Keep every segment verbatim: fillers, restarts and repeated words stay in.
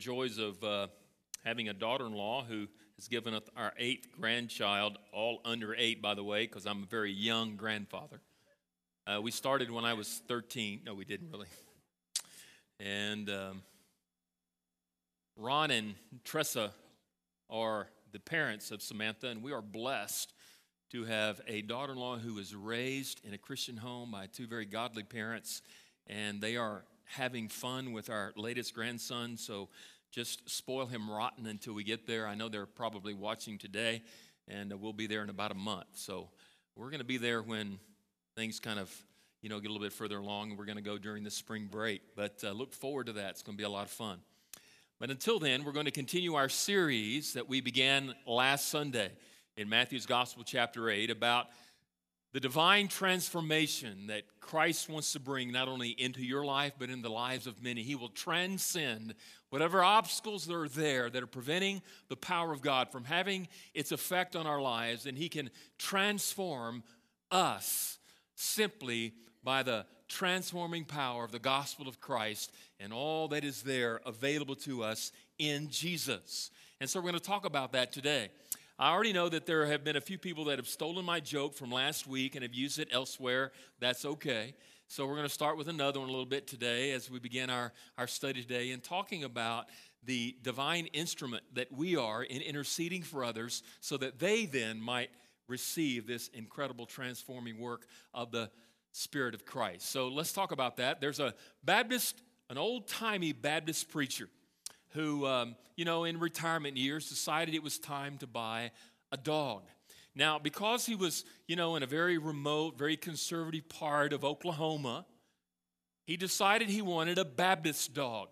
joys of uh, having a daughter-in-law who has given us our eighth grandchild, all under eight, by the way, because I'm a very young grandfather. Uh, we started when I was thirteen. No, we didn't really. And um, Ron and Tressa are the parents of Samantha, and we are blessed to have a daughter-in-law who was raised in a Christian home by two very godly parents, and they are having fun with our latest grandson, so just spoil him rotten until we get there. I know they're probably watching today, and we'll be there in about a month. So we're going to be there when things kind of, you know, get a little bit further along. We're going to go during the spring break, but uh, look forward to that. It's going to be a lot of fun. But until then, we're going to continue our series that we began last Sunday in Matthew's Gospel, chapter eight, about the divine transformation that Christ wants to bring not only into your life, but in the lives of many. He will transcend whatever obstacles that are there that are preventing the power of God from having its effect on our lives, and He can transform us simply by the transforming power of the gospel of Christ and all that is there available to us in Jesus. And so we're going to talk about that today. I already know that there have been a few people that have stolen my joke from last week and have used it elsewhere. That's okay. So we're going to start with another one a little bit today as we begin our, our study today in talking about the divine instrument that we are in interceding for others so that they then might receive this incredible transforming work of the Spirit of Christ. So let's talk about that. There's a Baptist, an old-timey Baptist preacher who, um, you know, in retirement years decided it was time to buy a dog. Now, because he was, you know, in a very remote, very conservative part of Oklahoma, he decided he wanted a Baptist dog.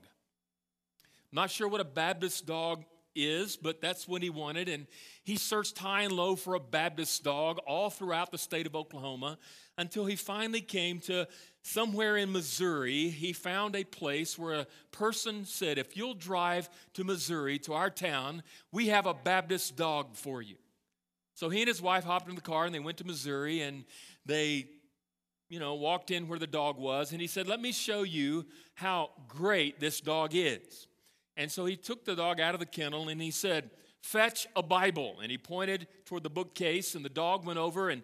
I'm not sure what a Baptist dog is, but that's what he wanted, and he searched high and low for a Baptist dog all throughout the state of Oklahoma until he finally came to somewhere in Missouri. He found a place where a person said, if you'll drive to Missouri, to our town, we have a Baptist dog for you. So he and his wife hopped in the car, and they went to Missouri, and they, you know, walked in where the dog was, and he said, let me show you how great this dog is. And so he took the dog out of the kennel, and he said, fetch a Bible. And he pointed toward the bookcase, and the dog went over and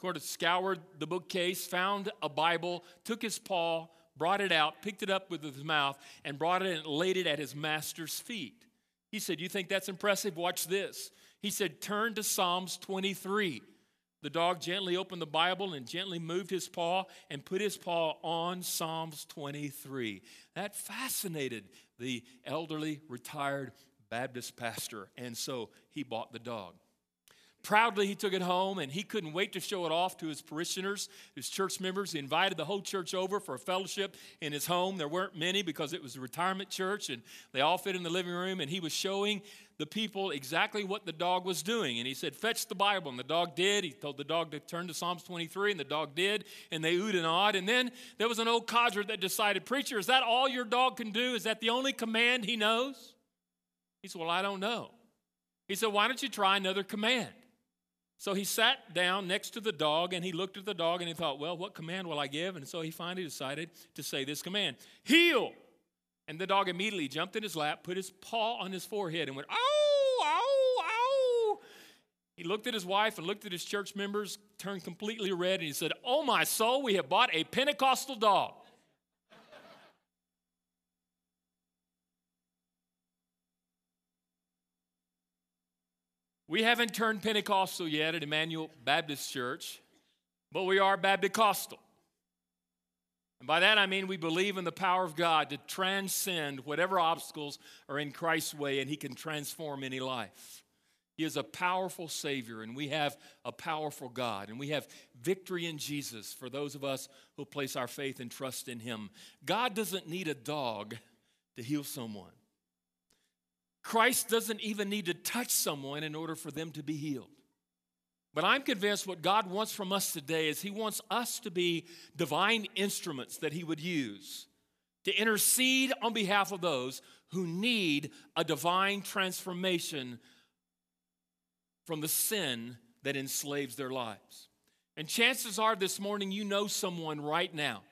sort of scoured the bookcase, found a Bible, took his paw, brought it out, picked it up with his mouth, and brought it and laid it at his master's feet. He said, you think that's impressive? Watch this. He said, turn to Psalms twenty-three. The dog gently opened the Bible and gently moved his paw and put his paw on Psalms twenty-three. That fascinated the elderly, retired Baptist pastor, and so he bought the dog. Proudly, he took it home, and he couldn't wait to show it off to his parishioners, his church members. He invited the whole church over for a fellowship in his home. There weren't many because it was a retirement church, and they all fit in the living room, and he was showing the people exactly what the dog was doing. And he said, fetch the Bible, and the dog did. He told the dog to turn to Psalms twenty-three, and the dog did, and they oohed and awed. And then there was an old codger that decided, preacher, is that all your dog can do? Is that the only command he knows? He said, well, I don't know. He said, why don't you try another command? So he sat down next to the dog, and he looked at the dog, and he thought, well, what command will I give? And so he finally decided to say this command, heel. And the dog immediately jumped in his lap, put his paw on his forehead, and went, ow, ow, ow. He looked at his wife and looked at his church members, turned completely red, and he said, oh, my soul, we have bought a Pentecostal dog. We haven't turned Pentecostal yet at Emmanuel Baptist Church, but we are Bapticostal. And by that I mean we believe in the power of God to transcend whatever obstacles are in Christ's way, and He can transform any life. He is a powerful Savior, and we have a powerful God, and we have victory in Jesus for those of us who place our faith and trust in Him. God doesn't need a dog to heal someone. Christ doesn't even need to touch someone in order for them to be healed. But I'm convinced what God wants from us today is He wants us to be divine instruments that He would use to intercede on behalf of those who need a divine transformation from the sin that enslaves their lives. And chances are this morning you know someone right now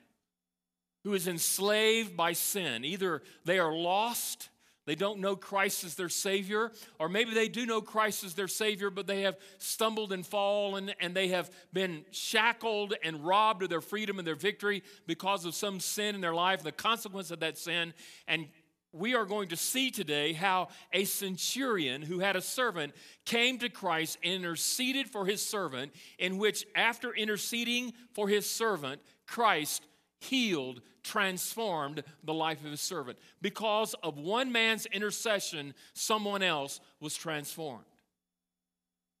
who is enslaved by sin. Either they are lost They don't know Christ as their Savior, or maybe they do know Christ as their Savior, but they have stumbled and fallen, and they have been shackled and robbed of their freedom and their victory because of some sin in their life, the consequence of that sin. And we are going to see today how a centurion who had a servant came to Christ and interceded for his servant, in which after interceding for his servant, Christ healed, transformed the life of his servant. Because of one man's intercession, someone else was transformed.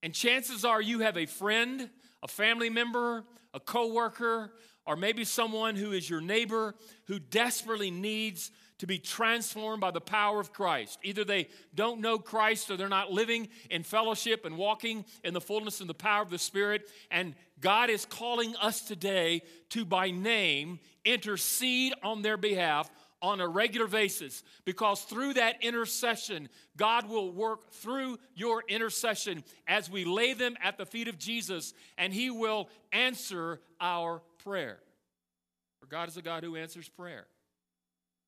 And chances are you have a friend, a family member, a coworker, or maybe someone who is your neighbor who desperately needs to be transformed by the power of Christ. Either they don't know Christ or they're not living in fellowship and walking in the fullness and the power of the Spirit. And God is calling us today to, by name, intercede on their behalf on a regular basis, because through that intercession, God will work through your intercession as we lay them at the feet of Jesus, and He will answer our prayer. For God is a God who answers prayer.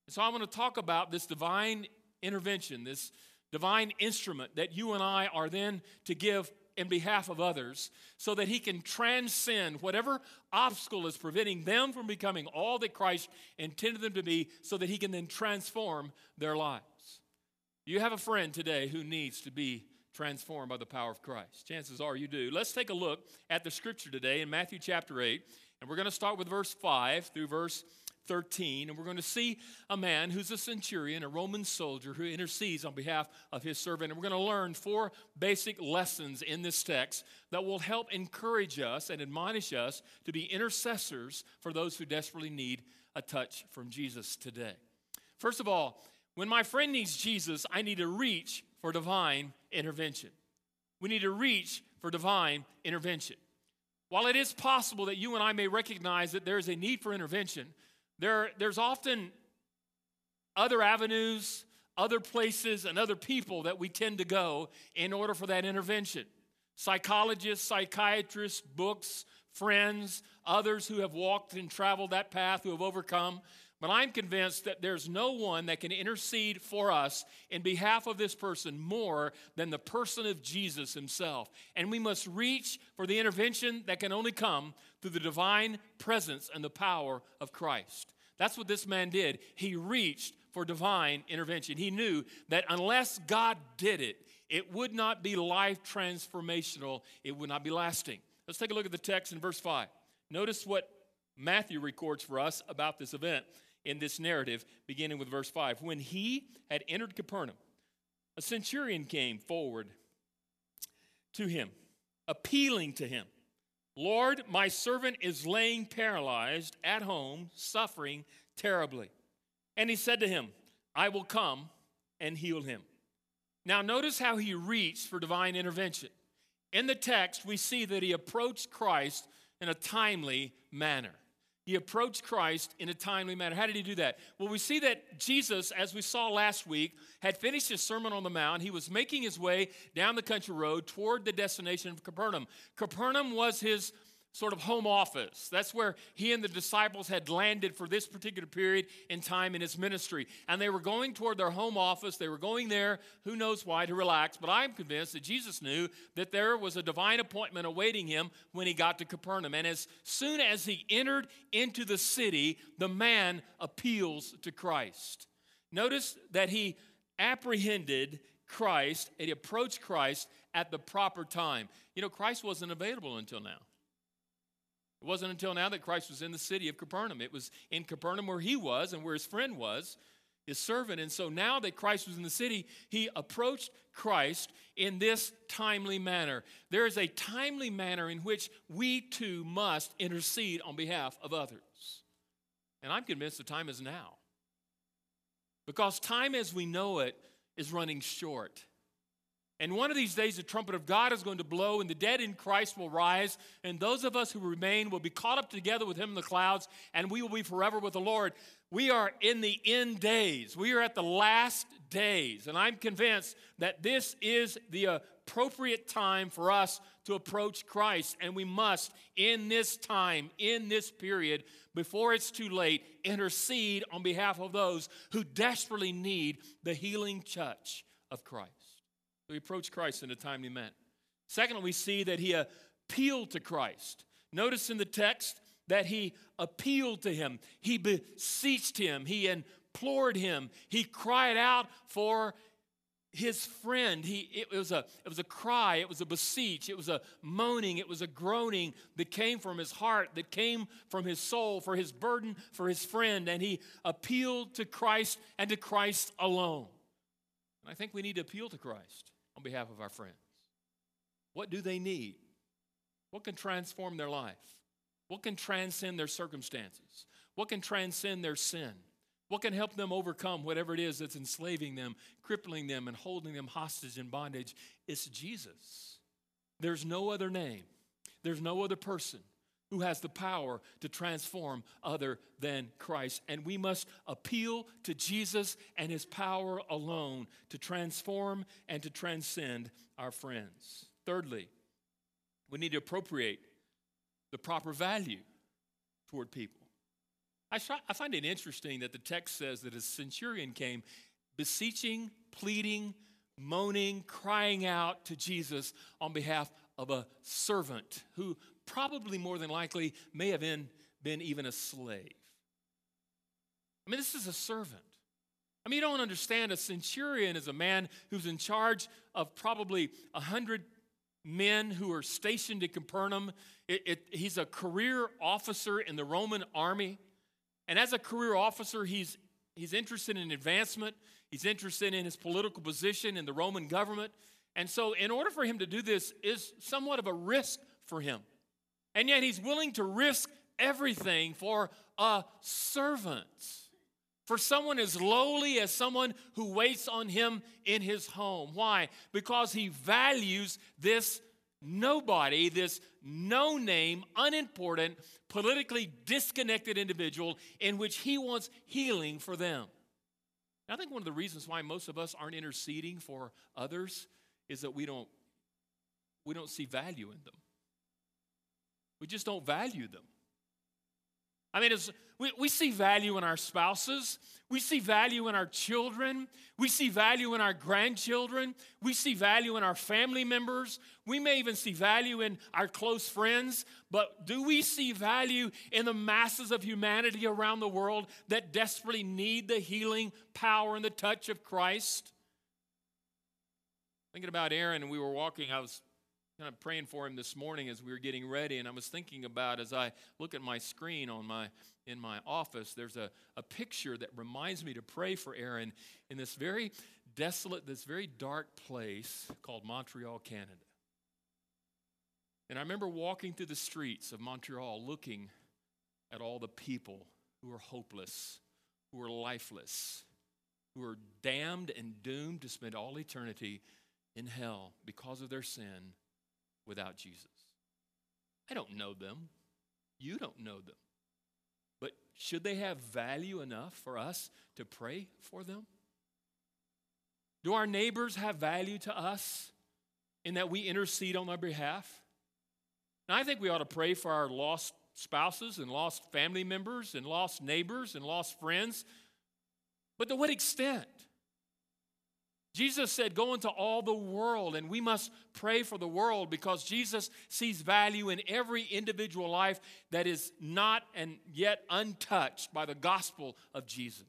So I'm going to talk about this divine intervention, this divine instrument that you and I are then to give in behalf of others so that He can transcend whatever obstacle is preventing them from becoming all that Christ intended them to be, so that He can then transform their lives. You have a friend today who needs to be transformed by the power of Christ. Chances are you do. Let's take a look at the scripture today in Matthew chapter eight, and we're going to start with verse five through verse thirteen, and we're going to see a man who's a centurion, a Roman soldier, who intercedes on behalf of his servant. And we're going to learn four basic lessons in this text that will help encourage us and admonish us to be intercessors for those who desperately need a touch from Jesus today. First of all, when my friend needs Jesus, I need to reach for divine intervention. We need to reach for divine intervention. While it is possible that you and I may recognize that there is a need for intervention, There, there's often other avenues, other places, and other people that we tend to go in order for that intervention. Psychologists, psychiatrists, books, friends, others who have walked and traveled that path, who have overcome. But I'm convinced that there's no one that can intercede for us in behalf of this person more than the person of Jesus Himself. And we must reach for the intervention that can only come through the divine presence and the power of Christ. That's what this man did. He reached for divine intervention. He knew that unless God did it, it would not be life transformational. It would not be lasting. Let's take a look at the text in verse five. Notice what Matthew records for us about this event in this narrative, beginning with verse five. When he had entered Capernaum, a centurion came forward to him, appealing to him, "Lord, my servant is laying paralyzed at home, suffering terribly." And he said to him, "I will come and heal him." Now notice how he reached for divine intervention. In the text, we see that he approached Christ in a timely manner. He approached Christ in a timely manner. How did he do that? Well, we see that Jesus, as we saw last week, had finished his Sermon on the Mount. He was making his way down the country road toward the destination of Capernaum. Capernaum was his sort of home office. That's where he and the disciples had landed for this particular period in time in his ministry. And they were going toward their home office. They were going there, who knows why, to relax. But I am convinced that Jesus knew that there was a divine appointment awaiting him when he got to Capernaum. And as soon as he entered into the city, the man appeals to Christ. Notice that he apprehended Christ and he approached Christ at the proper time. You know, Christ wasn't available until now. It wasn't until now that Christ was in the city of Capernaum. It was in Capernaum where he was and where his friend was, his servant. And so now that Christ was in the city, he approached Christ in this timely manner. There is a timely manner in which we too must intercede on behalf of others. And I'm convinced the time is now. Because time as we know it is running short. And one of these days, the trumpet of God is going to blow, and the dead in Christ will rise, and those of us who remain will be caught up together with him in the clouds, and we will be forever with the Lord. We are in the end days. We are at the last days, and I'm convinced that this is the appropriate time for us to approach Christ, and we must, in this time, in this period, before it's too late, intercede on behalf of those who desperately need the healing touch of Christ. We approach Christ in a timely manner. Secondly, we see that he appealed to Christ. Notice in the text that he appealed to him. He beseeched him. He implored him. He cried out for his friend. He, it, was a, it was a cry. It was a beseech. It was a moaning. It was a groaning that came from his heart, that came from his soul, for his burden, for his friend. And he appealed to Christ and to Christ alone. And I think we need to appeal to Christ on behalf of our friends. What do they need? What can transform their life? What can transcend their circumstances? What can transcend their sin? What can help them overcome whatever it is that's enslaving them, crippling them, and holding them hostage in bondage? It's Jesus. There's no other name. There's no other person who has the power to transform other than Christ. And we must appeal to Jesus and his power alone to transform and to transcend our friends. Thirdly, we need to appropriate the proper value toward people. I, try, I find it interesting that the text says that a centurion came beseeching, pleading, moaning, crying out to Jesus on behalf of a servant who probably more than likely may have been, been even a slave. I mean, this is a servant. I mean, you don't understand, a centurion is a man who's in charge of probably a hundred men who are stationed at Capernaum. It, it, he's a career officer in the Roman army. And as a career officer, he's, he's interested in advancement. He's interested in his political position in the Roman government. And so in order for him to do this is somewhat of a risk for him. And yet he's willing to risk everything for a servant, for someone as lowly as someone who waits on him in his home. Why? Because he values this nobody, this no-name, unimportant, politically disconnected individual in which he wants healing for them. And I think one of the reasons why most of us aren't interceding for others is that we don't, we don't see value in them. We just don't value them. I mean, it's, we, we see value in our spouses. We see value in our children. We see value in our grandchildren. We see value in our family members. We may even see value in our close friends. But do we see value in the masses of humanity around the world that desperately need the healing power and the touch of Christ? Thinking about Aaron, we were walking, I was kind of praying for him this morning as we were getting ready, and I was thinking about, as I look at my screen on my in my office, there's a, a picture that reminds me to pray for Aaron in this very desolate, this very dark place called Montreal, Canada. And I remember walking through the streets of Montreal looking at all the people who are hopeless, who are lifeless, who are damned and doomed to spend all eternity in hell because of their sin without Jesus. I don't know them. You don't know them. But should they have value enough for us to pray for them? Do our neighbors have value to us in that we intercede on their behalf? And I think we ought to pray for our lost spouses and lost family members and lost neighbors and lost friends. But to what extent? Jesus said, go into all the world, and we must pray for the world because Jesus sees value in every individual life that is not and yet untouched by the gospel of Jesus.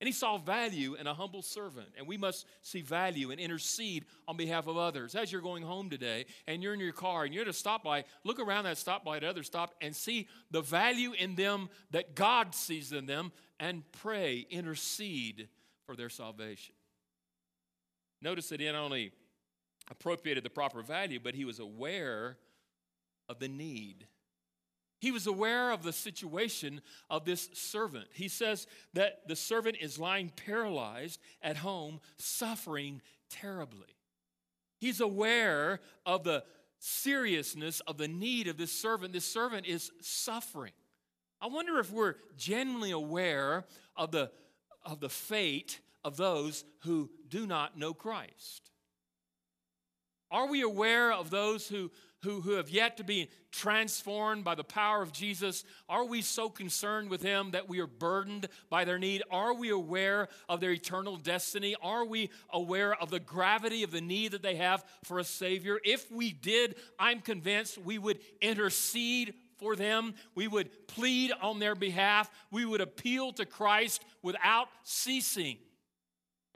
And he saw value in a humble servant, and we must see value and intercede on behalf of others. As you're going home today, and you're in your car, and you're at a stoplight, look around that stoplight at other stop and see the value in them that God sees in them, and pray, intercede for their salvation. Notice that he not only appropriated the proper value, but he was aware of the need. He was aware of the situation of this servant. He says that the servant is lying paralyzed at home, suffering terribly. He's aware of the seriousness of the need of this servant. This servant is suffering. I wonder if we're genuinely aware of the, of the fate of those who do not know Christ. Are we aware of those who, who, who have yet to be transformed by the power of Jesus? Are we so concerned with Him that we are burdened by their need? Are we aware of their eternal destiny? Are we aware of the gravity of the need that they have for a Savior? If we did, I'm convinced we would intercede for them. We would plead on their behalf. We would appeal to Christ without ceasing.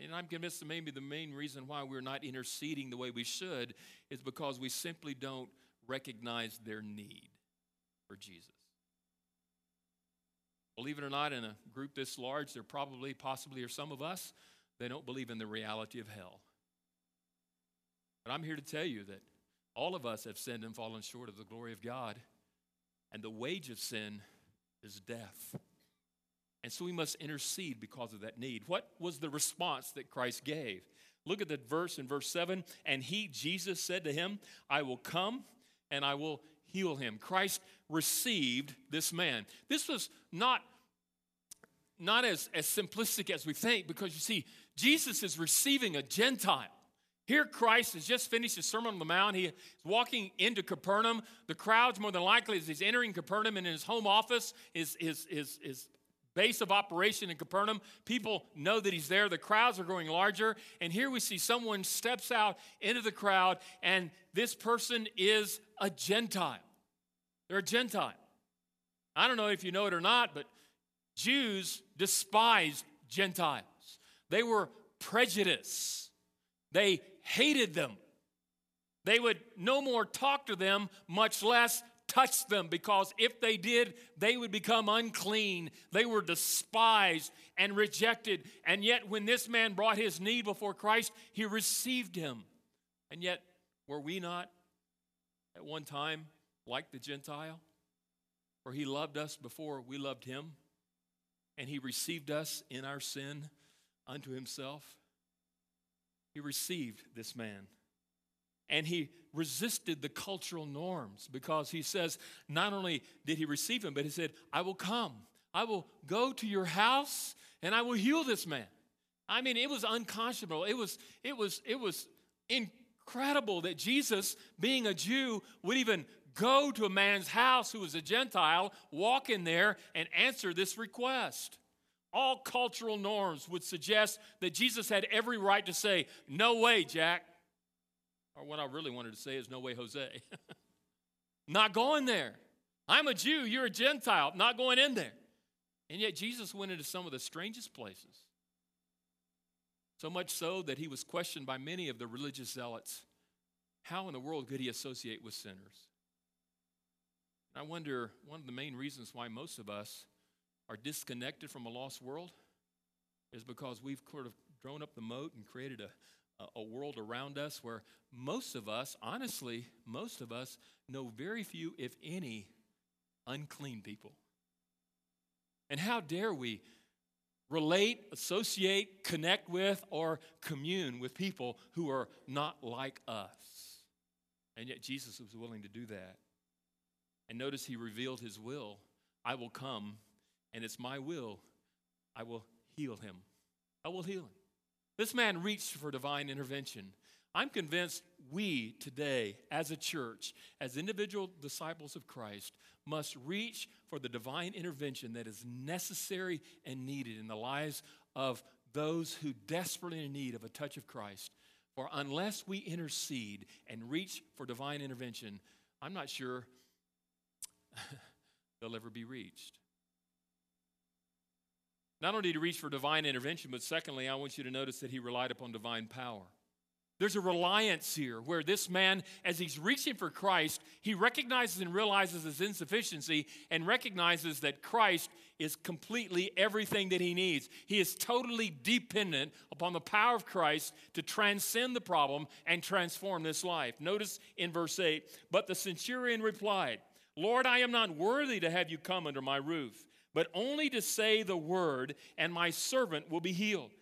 And I'm convinced that maybe the main reason why we're not interceding the way we should is because we simply don't recognize their need for Jesus. Believe it or not, in a group this large, there probably, possibly, are some of us that don't believe in the reality of hell. But I'm here to tell you that all of us have sinned and fallen short of the glory of God, and the wage of sin is death. And so we must intercede because of that need. What was the response that Christ gave? Look at the verse in verse seven. And he, Jesus, said to him, I will come and I will heal him. Christ received this man. This was not, not as, as simplistic as we think, because you see, Jesus is receiving a Gentile. Here Christ has just finished his Sermon on the Mount. He is walking into Capernaum. The crowds, more than likely, as he's entering Capernaum and in his home office, is is is is. base of operation in Capernaum. People know that he's there. The crowds are growing larger. And here we see someone steps out into the crowd, and this person is a Gentile. They're a Gentile. I don't know if you know it or not, but Jews despised Gentiles. They were prejudiced. They hated them. They would no more talk to them, much less touch them, because if they did, they would become unclean. They were despised and rejected. And yet, when this man brought his need before Christ, he received him. And yet, were we not at one time like the Gentile? For he loved us before we loved him, and he received us in our sin unto himself. He received this man. And he resisted the cultural norms, because he says, not only did he receive him, but he said, I will come. I will go to your house and I will heal this man. I mean, it was unconscionable. It was, it was, it was incredible that Jesus, being a Jew, would even go to a man's house who was a Gentile, walk in there and answer this request. All cultural norms would suggest that Jesus had every right to say, no way, Jack. Or what I really wanted to say is, no way, Jose. Not going there. I'm a Jew, you're a Gentile, not going in there. And yet Jesus went into some of the strangest places. So much so that he was questioned by many of the religious zealots. How in the world could he associate with sinners? I wonder, one of the main reasons why most of us are disconnected from a lost world is because we've sort of thrown up the moat and created a a world around us where most of us, honestly, most of us know very few, if any, unclean people. And how dare we relate, associate, connect with, or commune with people who are not like us. And yet Jesus was willing to do that. And notice he revealed his will. I will come, and it's my will. I will heal him. I will heal him. This man reached for divine intervention. I'm convinced we today, as a church, as individual disciples of Christ, must reach for the divine intervention that is necessary and needed in the lives of those who desperately need of a touch of Christ. For unless we intercede and reach for divine intervention, I'm not sure they'll ever be reached. Not only did he reach for divine intervention, but secondly, I want you to notice that he relied upon divine power. There's a reliance here where this man, as he's reaching for Christ, he recognizes and realizes his insufficiency and recognizes that Christ is completely everything that he needs. He is totally dependent upon the power of Christ to transcend the problem and transform this life. Notice in verse eight, but the centurion replied, Lord, I am not worthy to have you come under my roof, but only to say the word, and my servant will be healed.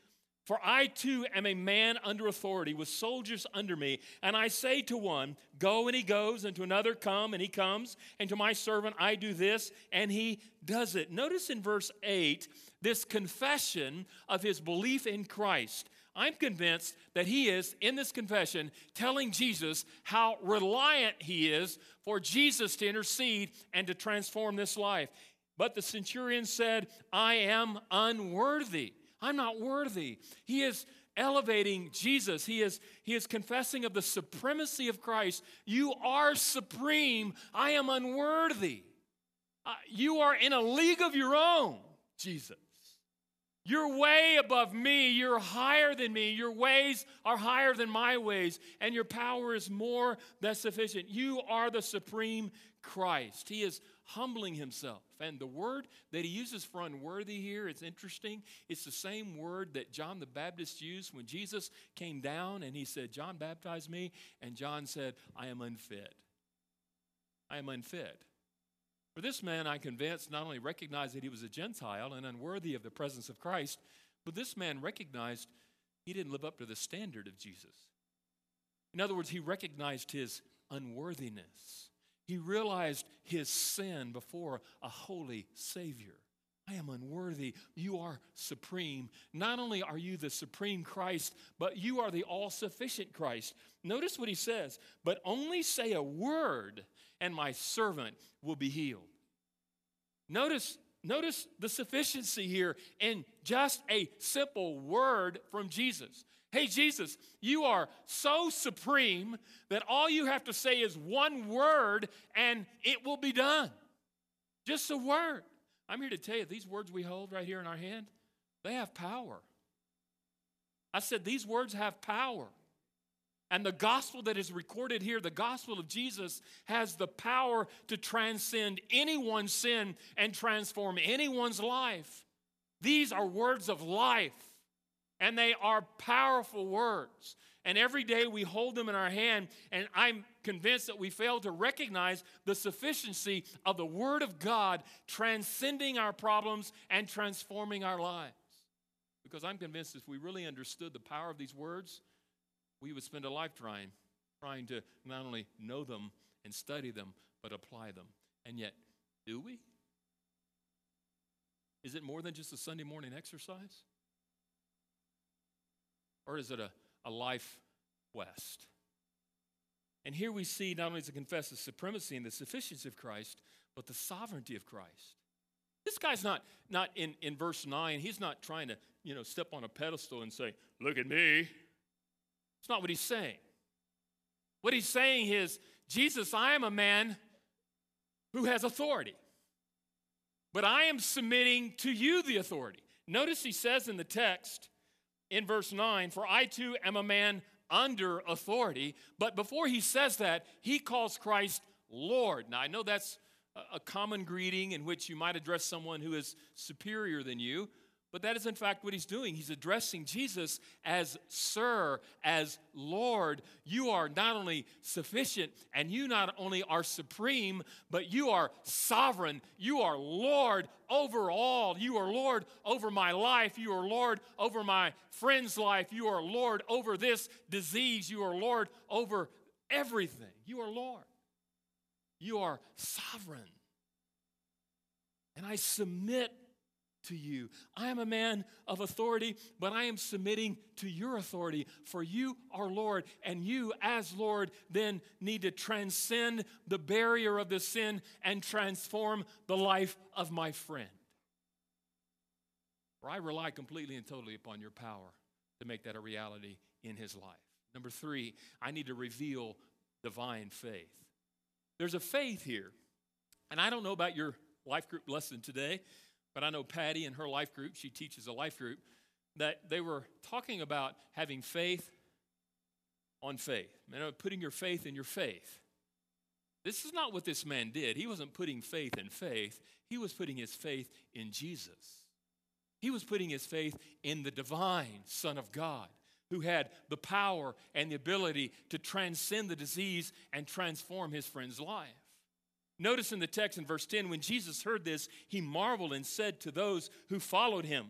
For I too am a man under authority with soldiers under me. And I say to one, go, and he goes, and to another, come, and he comes. And to my servant, I do this, and he does it. Notice in verse eight, this confession of his belief in Christ. I'm convinced that he is, in this confession, telling Jesus how reliant he is for Jesus to intercede and to transform this life. But the centurion said, I am unworthy. I'm not worthy. He is elevating Jesus. He is, he is confessing of the supremacy of Christ. You are supreme. I am unworthy. Uh, you are in a league of your own, Jesus. You're way above me. You're higher than me. Your ways are higher than my ways, and your power is more than sufficient. You are the supreme Christ. He is humbling himself. And the word that he uses for unworthy here, it's interesting. It's the same word that John the Baptist used when Jesus came down and he said, John baptized me, and John said, I am unfit. I am unfit. For this man, I convinced, not only recognized that he was a Gentile and unworthy of the presence of Christ, but this man recognized he didn't live up to the standard of Jesus. In other words, he recognized his unworthiness. He realized his sin before a holy Savior. I am unworthy. You are supreme. Not only are you the supreme Christ, but you are the all-sufficient Christ. Notice what he says, but only say a word, and my servant will be healed. Notice, notice the sufficiency here in just a simple word from Jesus. Hey, Jesus, you are so supreme that all you have to say is one word, and it will be done. Just a word. I'm here to tell you, these words we hold right here in our hand, they have power. I said these words have power. And the gospel that is recorded here, the gospel of Jesus, has the power to transcend anyone's sin and transform anyone's life. These are words of life, and they are powerful words. And every day we hold them in our hand, and I'm convinced that we fail to recognize the sufficiency of the Word of God transcending our problems and transforming our lives. Because I'm convinced if we really understood the power of these words, we would spend a life trying, trying to not only know them and study them, but apply them. And yet, do we? Is it more than just a Sunday morning exercise? Or is it a, a life quest? And here we see not only does it confess the supremacy and the sufficiency of Christ, but the sovereignty of Christ. This guy's not, not in, in verse nine, he's not trying to, you know, step on a pedestal and say, look at me. It's not what he's saying. What he's saying is, Jesus, I am a man who has authority, but I am submitting to you the authority. Notice he says in the text, in verse nine, for I too am a man under authority. But before he says that, he calls Christ Lord. Now, I know that's a common greeting in which you might address someone who is superior than you, but that is, in fact, what he's doing. He's addressing Jesus as Sir, as Lord. You are not only sufficient, and you not only are supreme, but you are sovereign. You are Lord over all. You are Lord over my life. You are Lord over my friend's life. You are Lord over this disease. You are Lord over everything. You are Lord. You are sovereign. And I submit to you. I am a man of authority, but I am submitting to your authority, for you are Lord, and you as Lord then need to transcend the barrier of the sin and transform the life of my friend. For I rely completely and totally upon your power to make that a reality in his life. Number three, I need to reveal divine faith. There's a faith here, and I don't know about your life group lesson today, but I know Patty and her life group, she teaches a life group, that they were talking about having faith on faith. You know, putting your faith in your faith. This is not what this man did. He wasn't putting faith in faith. He was putting his faith in Jesus. He was putting his faith in the divine Son of God, who had the power and the ability to transcend the disease and transform his friend's life. Notice in the text in verse ten, when Jesus heard this, he marveled and said to those who followed him,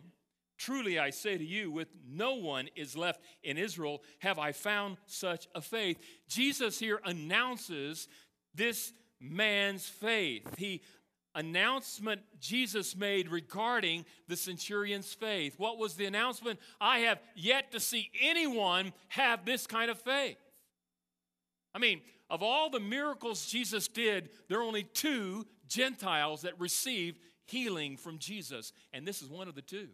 Truly I say to you, with no one is left in Israel have I found such a faith. Jesus here announces this man's faith. He announcement Jesus made regarding the centurion's faith. What was the announcement? I have yet to see anyone have this kind of faith. I mean, of all the miracles Jesus did, there are only two Gentiles that received healing from Jesus, and this is one of the two.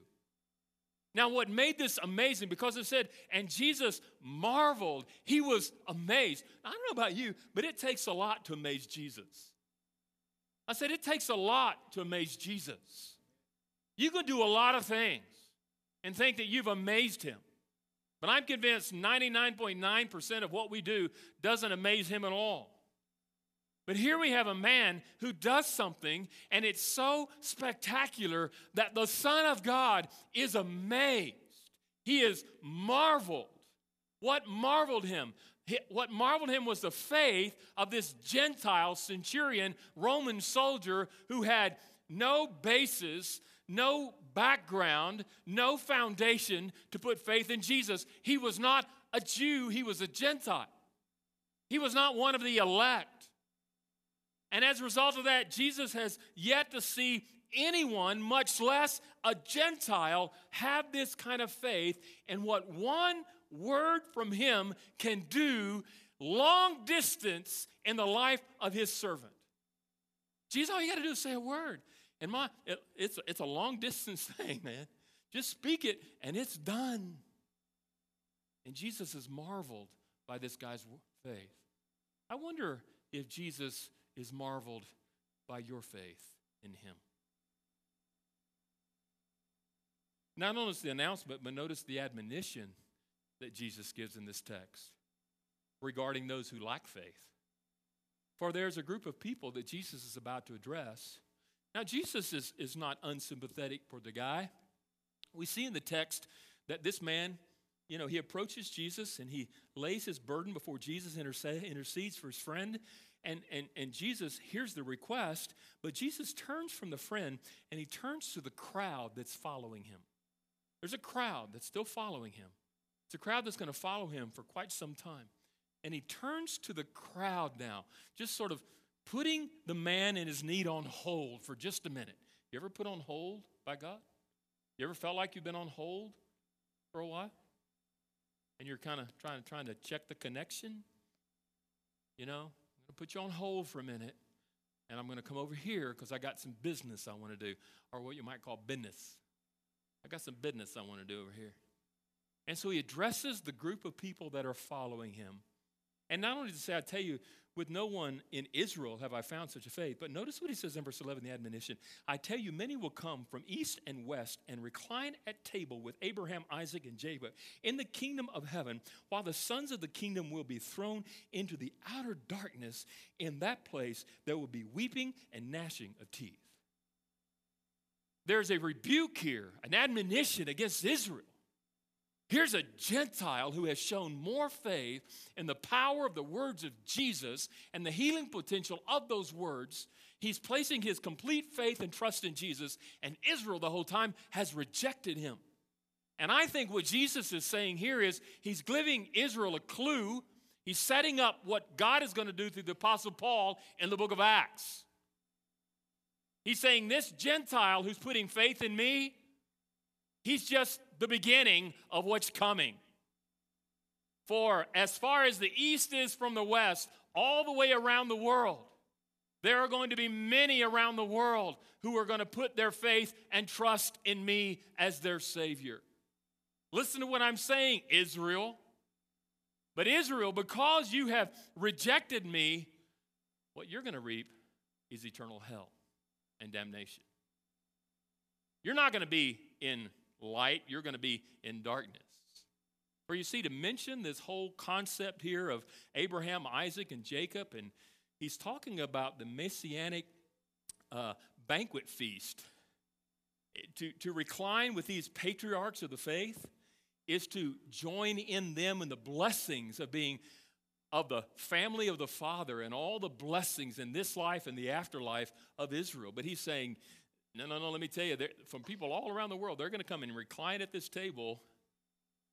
Now, what made this amazing, because it said, and Jesus marveled. He was amazed. Now, I don't know about you, but it takes a lot to amaze Jesus. I said, it takes a lot to amaze Jesus. You could do a lot of things and think that you've amazed him. But I'm convinced ninety-nine point nine percent of what we do doesn't amaze him at all. But here we have a man who does something, and it's so spectacular that the Son of God is amazed. He is marveled. What marveled him? What marveled him was the faith of this Gentile centurion Roman soldier who had no basis, no background, no foundation to put faith in Jesus. He was not a Jew. He was a Gentile. He was not one of the elect. And as a result of that, Jesus has yet to see anyone, much less a Gentile, have this kind of faith. And what one word from him can do long distance in the life of his servant. Jesus, all you got to do is say a word. And my, it, it's, it's a long distance thing, man. Just speak it, and it's done. And Jesus is marveled by this guy's faith. I wonder if Jesus is marveled by your faith in him. Not only is the announcement, but notice the admonition that Jesus gives in this text regarding those who lack faith. For there's a group of people that Jesus is about to address. Now, Jesus is, is not unsympathetic for the guy. We see in the text that this man, you know, he approaches Jesus and he lays his burden before Jesus, interse- intercedes for his friend, and, and, and Jesus hears the request, but Jesus turns from the friend and he turns to the crowd that's following him. There's a crowd that's still following him. It's a crowd that's going to follow him for quite some time. And he turns to the crowd now, just sort of putting the man and his need on hold for just a minute. You ever put on hold by God? You ever felt like you've been on hold for a while? And you're kind of trying, trying to check the connection? You know, I'm going to put you on hold for a minute, and I'm going to come over here because I got some business I want to do, or what you might call business. I got some business I want to do over here. And so he addresses the group of people that are following him. And not only to say, I tell you, with no one in Israel have I found such a faith. But notice what he says in verse eleven, the admonition. I tell you, many will come from east and west and recline at table with Abraham, Isaac, and Jacob in the kingdom of heaven, while the sons of the kingdom will be thrown into the outer darkness. In that place, there will be weeping and gnashing of teeth. There's a rebuke here, an admonition against Israel. Here's a Gentile who has shown more faith in the power of the words of Jesus and the healing potential of those words. He's placing his complete faith and trust in Jesus, and Israel the whole time has rejected him. And I think what Jesus is saying here is he's giving Israel a clue. He's setting up what God is going to do through the Apostle Paul in the book of Acts. He's saying this Gentile who's putting faith in me, he's just the beginning of what's coming. For as far as the east is from the west, all the way around the world, there are going to be many around the world who are going to put their faith and trust in me as their Savior. Listen to what I'm saying, Israel. But Israel, because you have rejected me, what you're going to reap is eternal hell and damnation. You're not going to be in light, you're going to be in darkness. For you see, to mention this whole concept here of Abraham, Isaac, and Jacob, and he's talking about the messianic uh, banquet feast. To, to recline with these patriarchs of the faith is to join in them in the blessings of being of the family of the Father and all the blessings in this life and the afterlife of Israel. But he's saying, No, no, no, let me tell you, from people all around the world, they're going to come and recline at this table,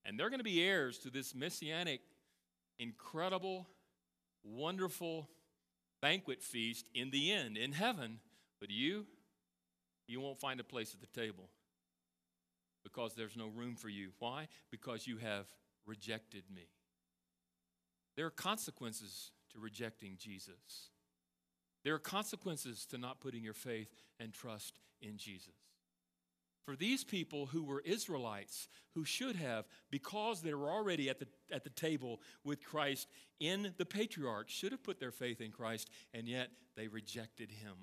and they're going to be heirs to this messianic, incredible, wonderful banquet feast in the end, in heaven. But you, you won't find a place at the table because there's no room for you. Why? Because you have rejected me. There are consequences to rejecting Jesus. There are consequences to not putting your faith and trust in Jesus. For these people who were Israelites, who should have, because they were already at the, at the table with Christ in the patriarchs, should have put their faith in Christ, and yet they rejected him.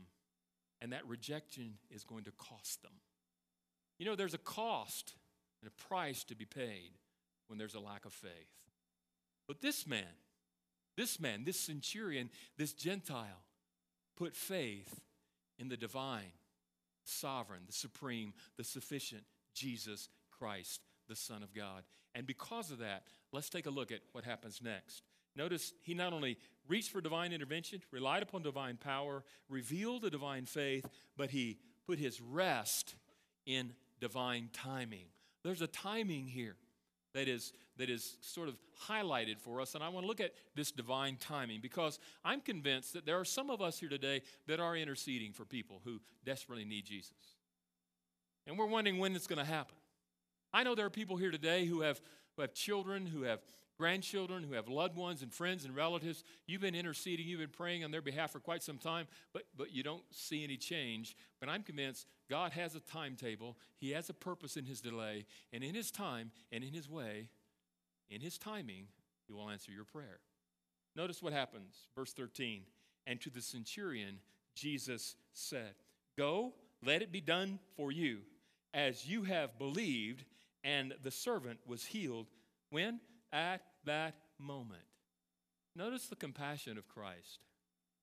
And that rejection is going to cost them. You know, there's a cost and a price to be paid when there's a lack of faith. But this man, this man, this centurion, this Gentile, put faith in the divine, sovereign, the supreme, the sufficient Jesus Christ, the Son of God. And because of that, let's take a look at what happens next. Notice he not only reached for divine intervention, relied upon divine power, revealed a divine faith, but he put his rest in divine timing. There's a timing here that is, that is sort of highlighted for us, and I want to look at this divine timing because I'm convinced that there are some of us here today that are interceding for people who desperately need Jesus. And we're wondering when it's going to happen. I know there are people here today who have, who have children, who have grandchildren, who have loved ones and friends and relatives. You've been interceding, you've been praying on their behalf for quite some time, but, but you don't see any change. But I'm convinced God has a timetable. He has a purpose in his delay, and in his time and in his way, in his timing, he will answer your prayer. Notice what happens, verse thirteen. And to the centurion, Jesus said, "Go, let it be done for you, as you have believed," and the servant was healed. When? At that moment. Notice the compassion of Christ.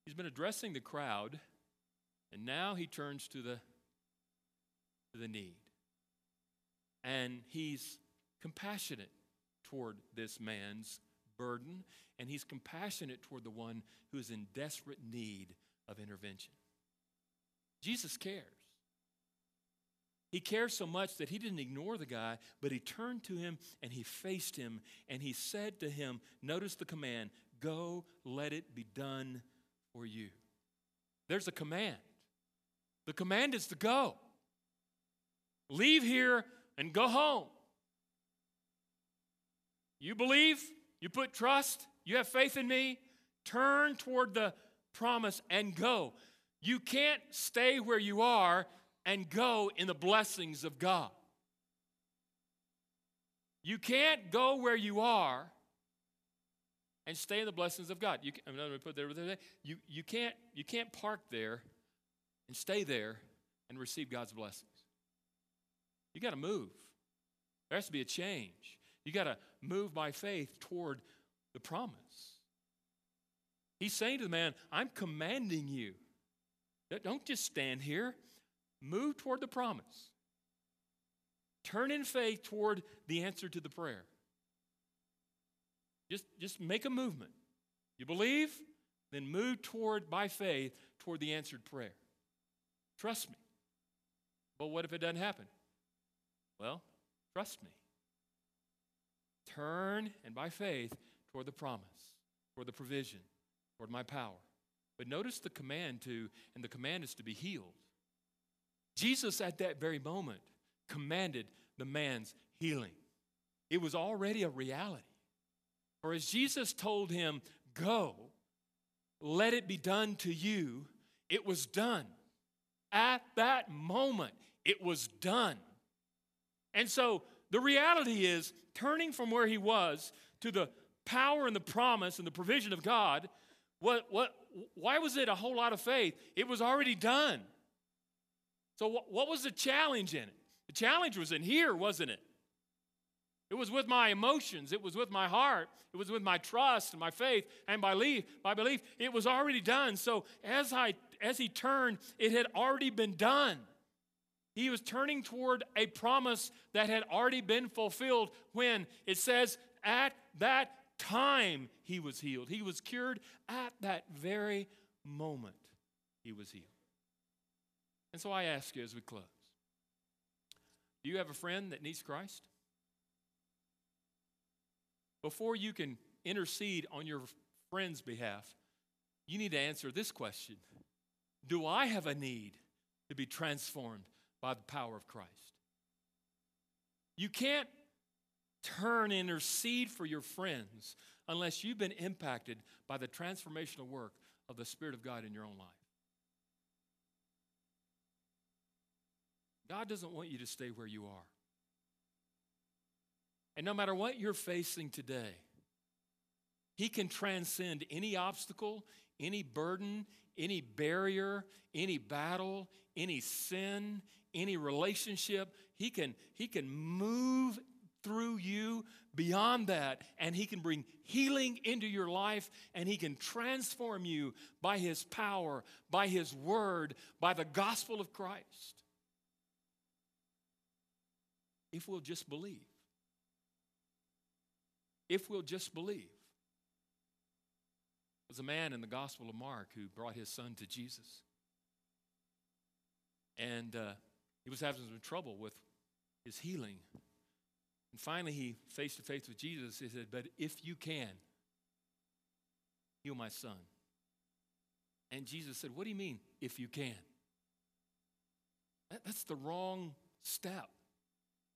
He's been addressing the crowd, and now he turns to the, to the need. And he's compassionate toward this man's burden, and he's compassionate toward the one who is in desperate need of intervention. Jesus cares. He cares so much that he didn't ignore the guy, but he turned to him and he faced him and he said to him, notice the command, "Go, let it be done for you." There's a command. The command is to go. Leave here and go home. You believe, you put trust, you have faith in me, turn toward the promise and go. You can't stay where you are and go in the blessings of God. You can't go where you are and stay in the blessings of God. You, I'm not going to put it there. You, you, can't, you can't park there and stay there and receive God's blessings. You got to move. There has to be a change. You got to move by faith toward the promise. He's saying to the man, I'm commanding you. Don't just stand here. Move toward the promise. Turn in faith toward the answer to the prayer. Just, just make a movement. You believe, then move toward, by faith, toward the answered prayer. Trust me. But what if it doesn't happen? Well, trust me. Turn, and by faith, toward the promise, toward the provision, toward my power. But notice the command to, and the command is to be healed. Jesus, at that very moment, commanded the man's healing. It was already a reality. For as Jesus told him, "Go, let it be done to you," it was done. At that moment, it was done. And so the reality is, turning from where he was to the power and the promise and the provision of God, what, what, why was it a whole lot of faith? It was already done. So what was the challenge in it? The challenge was in here, wasn't it? It was with my emotions. It was with my heart. It was with my trust and my faith and my belief. My belief. It was already done. So as I as he turned, it had already been done. He was turning toward a promise that had already been fulfilled when it says at that time he was healed. He was cured at that very moment he was healed. And so I ask you as we close, do you have a friend that needs Christ? Before you can intercede on your friend's behalf, you need to answer this question. Do I have a need to be transformed by the power of Christ? You can't turn and intercede for your friends unless you've been impacted by the transformational work of the Spirit of God in your own life. God doesn't want you to stay where you are. And no matter what you're facing today, He can transcend any obstacle, any burden, any barrier, any battle, any sin, any relationship. He can, he can move through you beyond that, and He can bring healing into your life, and He can transform you by His power, by His word, by the gospel of Christ. If we'll just believe. If we'll just believe. There was a man in the Gospel of Mark who brought his son to Jesus. And uh, he was having some trouble with his healing. And finally, he face to face with Jesus. He said, "But if you can, heal my son." And Jesus said, "What do you mean, if you can?" That, that's the wrong step.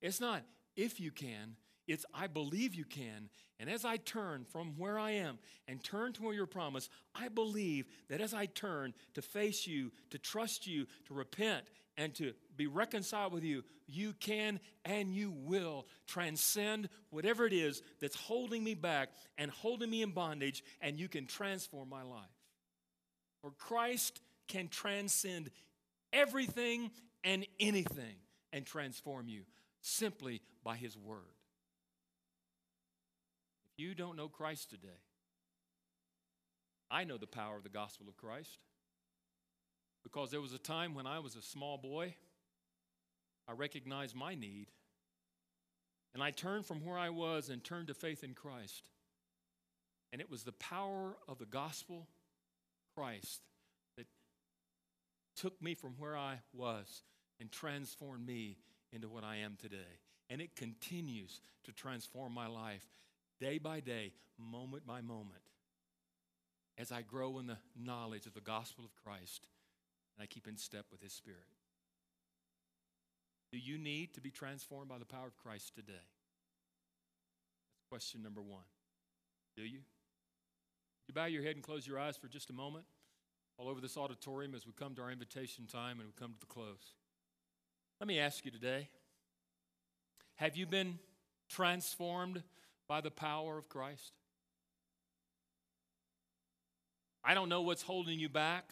It's not if you can. It's, I believe you can, and as I turn from where I am and turn toward your promise, I believe that as I turn to face you, to trust you, to repent, and to be reconciled with you, you can and you will transcend whatever it is that's holding me back and holding me in bondage, and you can transform my life. For Christ can transcend everything and anything and transform you simply by His word. You don't know Christ today. I know the power of the gospel of Christ because there was a time when I was a small boy. I recognized my need, and I turned from where I was and turned to faith in Christ. And it was the power of the gospel of Christ that took me from where I was and transformed me into what I am today. And it continues to transform my life day by day, moment by moment, as I grow in the knowledge of the gospel of Christ and I keep in step with His Spirit. Do you need to be transformed by the power of Christ today? That's question number one. Do you? You bow your head and close your eyes for just a moment all over this auditorium as we come to our invitation time and we come to the close. Let me ask you today, have you been transformed by the power of Christ? I don't know what's holding you back.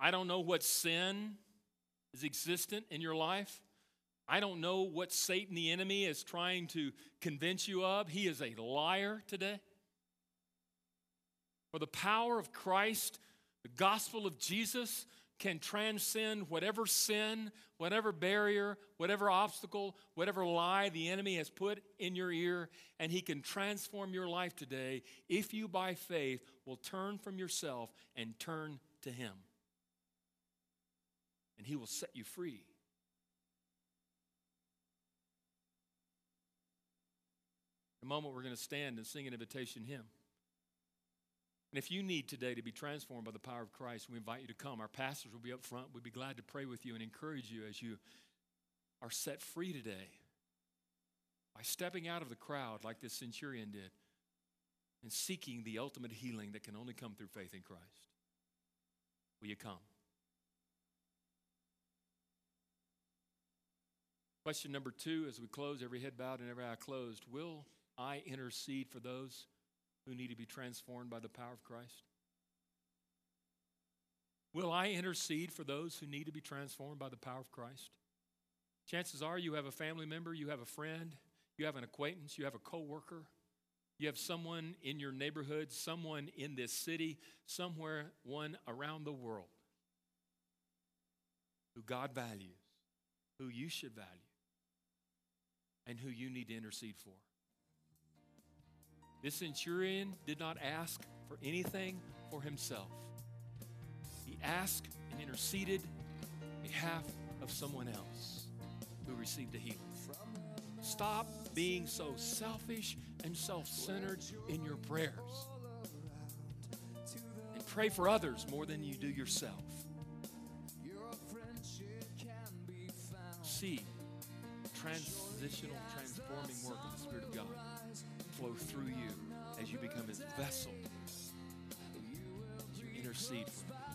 I don't know what sin is existent in your life. I don't know what Satan, the enemy, is trying to convince you of. He is a liar today. For the power of Christ, the gospel of Jesus, can transcend whatever sin, whatever barrier, whatever obstacle, whatever lie the enemy has put in your ear, and He can transform your life today if you, by faith, will turn from yourself and turn to Him. And He will set you free. In a moment, we're going to stand and sing an invitation hymn. And if you need today to be transformed by the power of Christ, we invite you to come. Our pastors will be up front. We'd be glad to pray with you and encourage you as you are set free today by stepping out of the crowd like this centurion did and seeking the ultimate healing that can only come through faith in Christ. Will you come? Question number two, as we close, every head bowed and every eye closed, will I intercede for those who need to be transformed by the power of Christ? Will I intercede for those who need to be transformed by the power of Christ? Chances are you have a family member, you have a friend, you have an acquaintance, you have a coworker, you have someone in your neighborhood, someone in this city, somewhere, one around the world who God values, who you should value, and who you need to intercede for. This centurion did not ask for anything for himself. He He asked and interceded on behalf of someone else who received a healing. Stop being so selfish and self-centered in your prayers. And pray for others more than you do yourself. See transitional, transforming work of the Spirit of God flow through you as you become His vessel. You intercede for Him.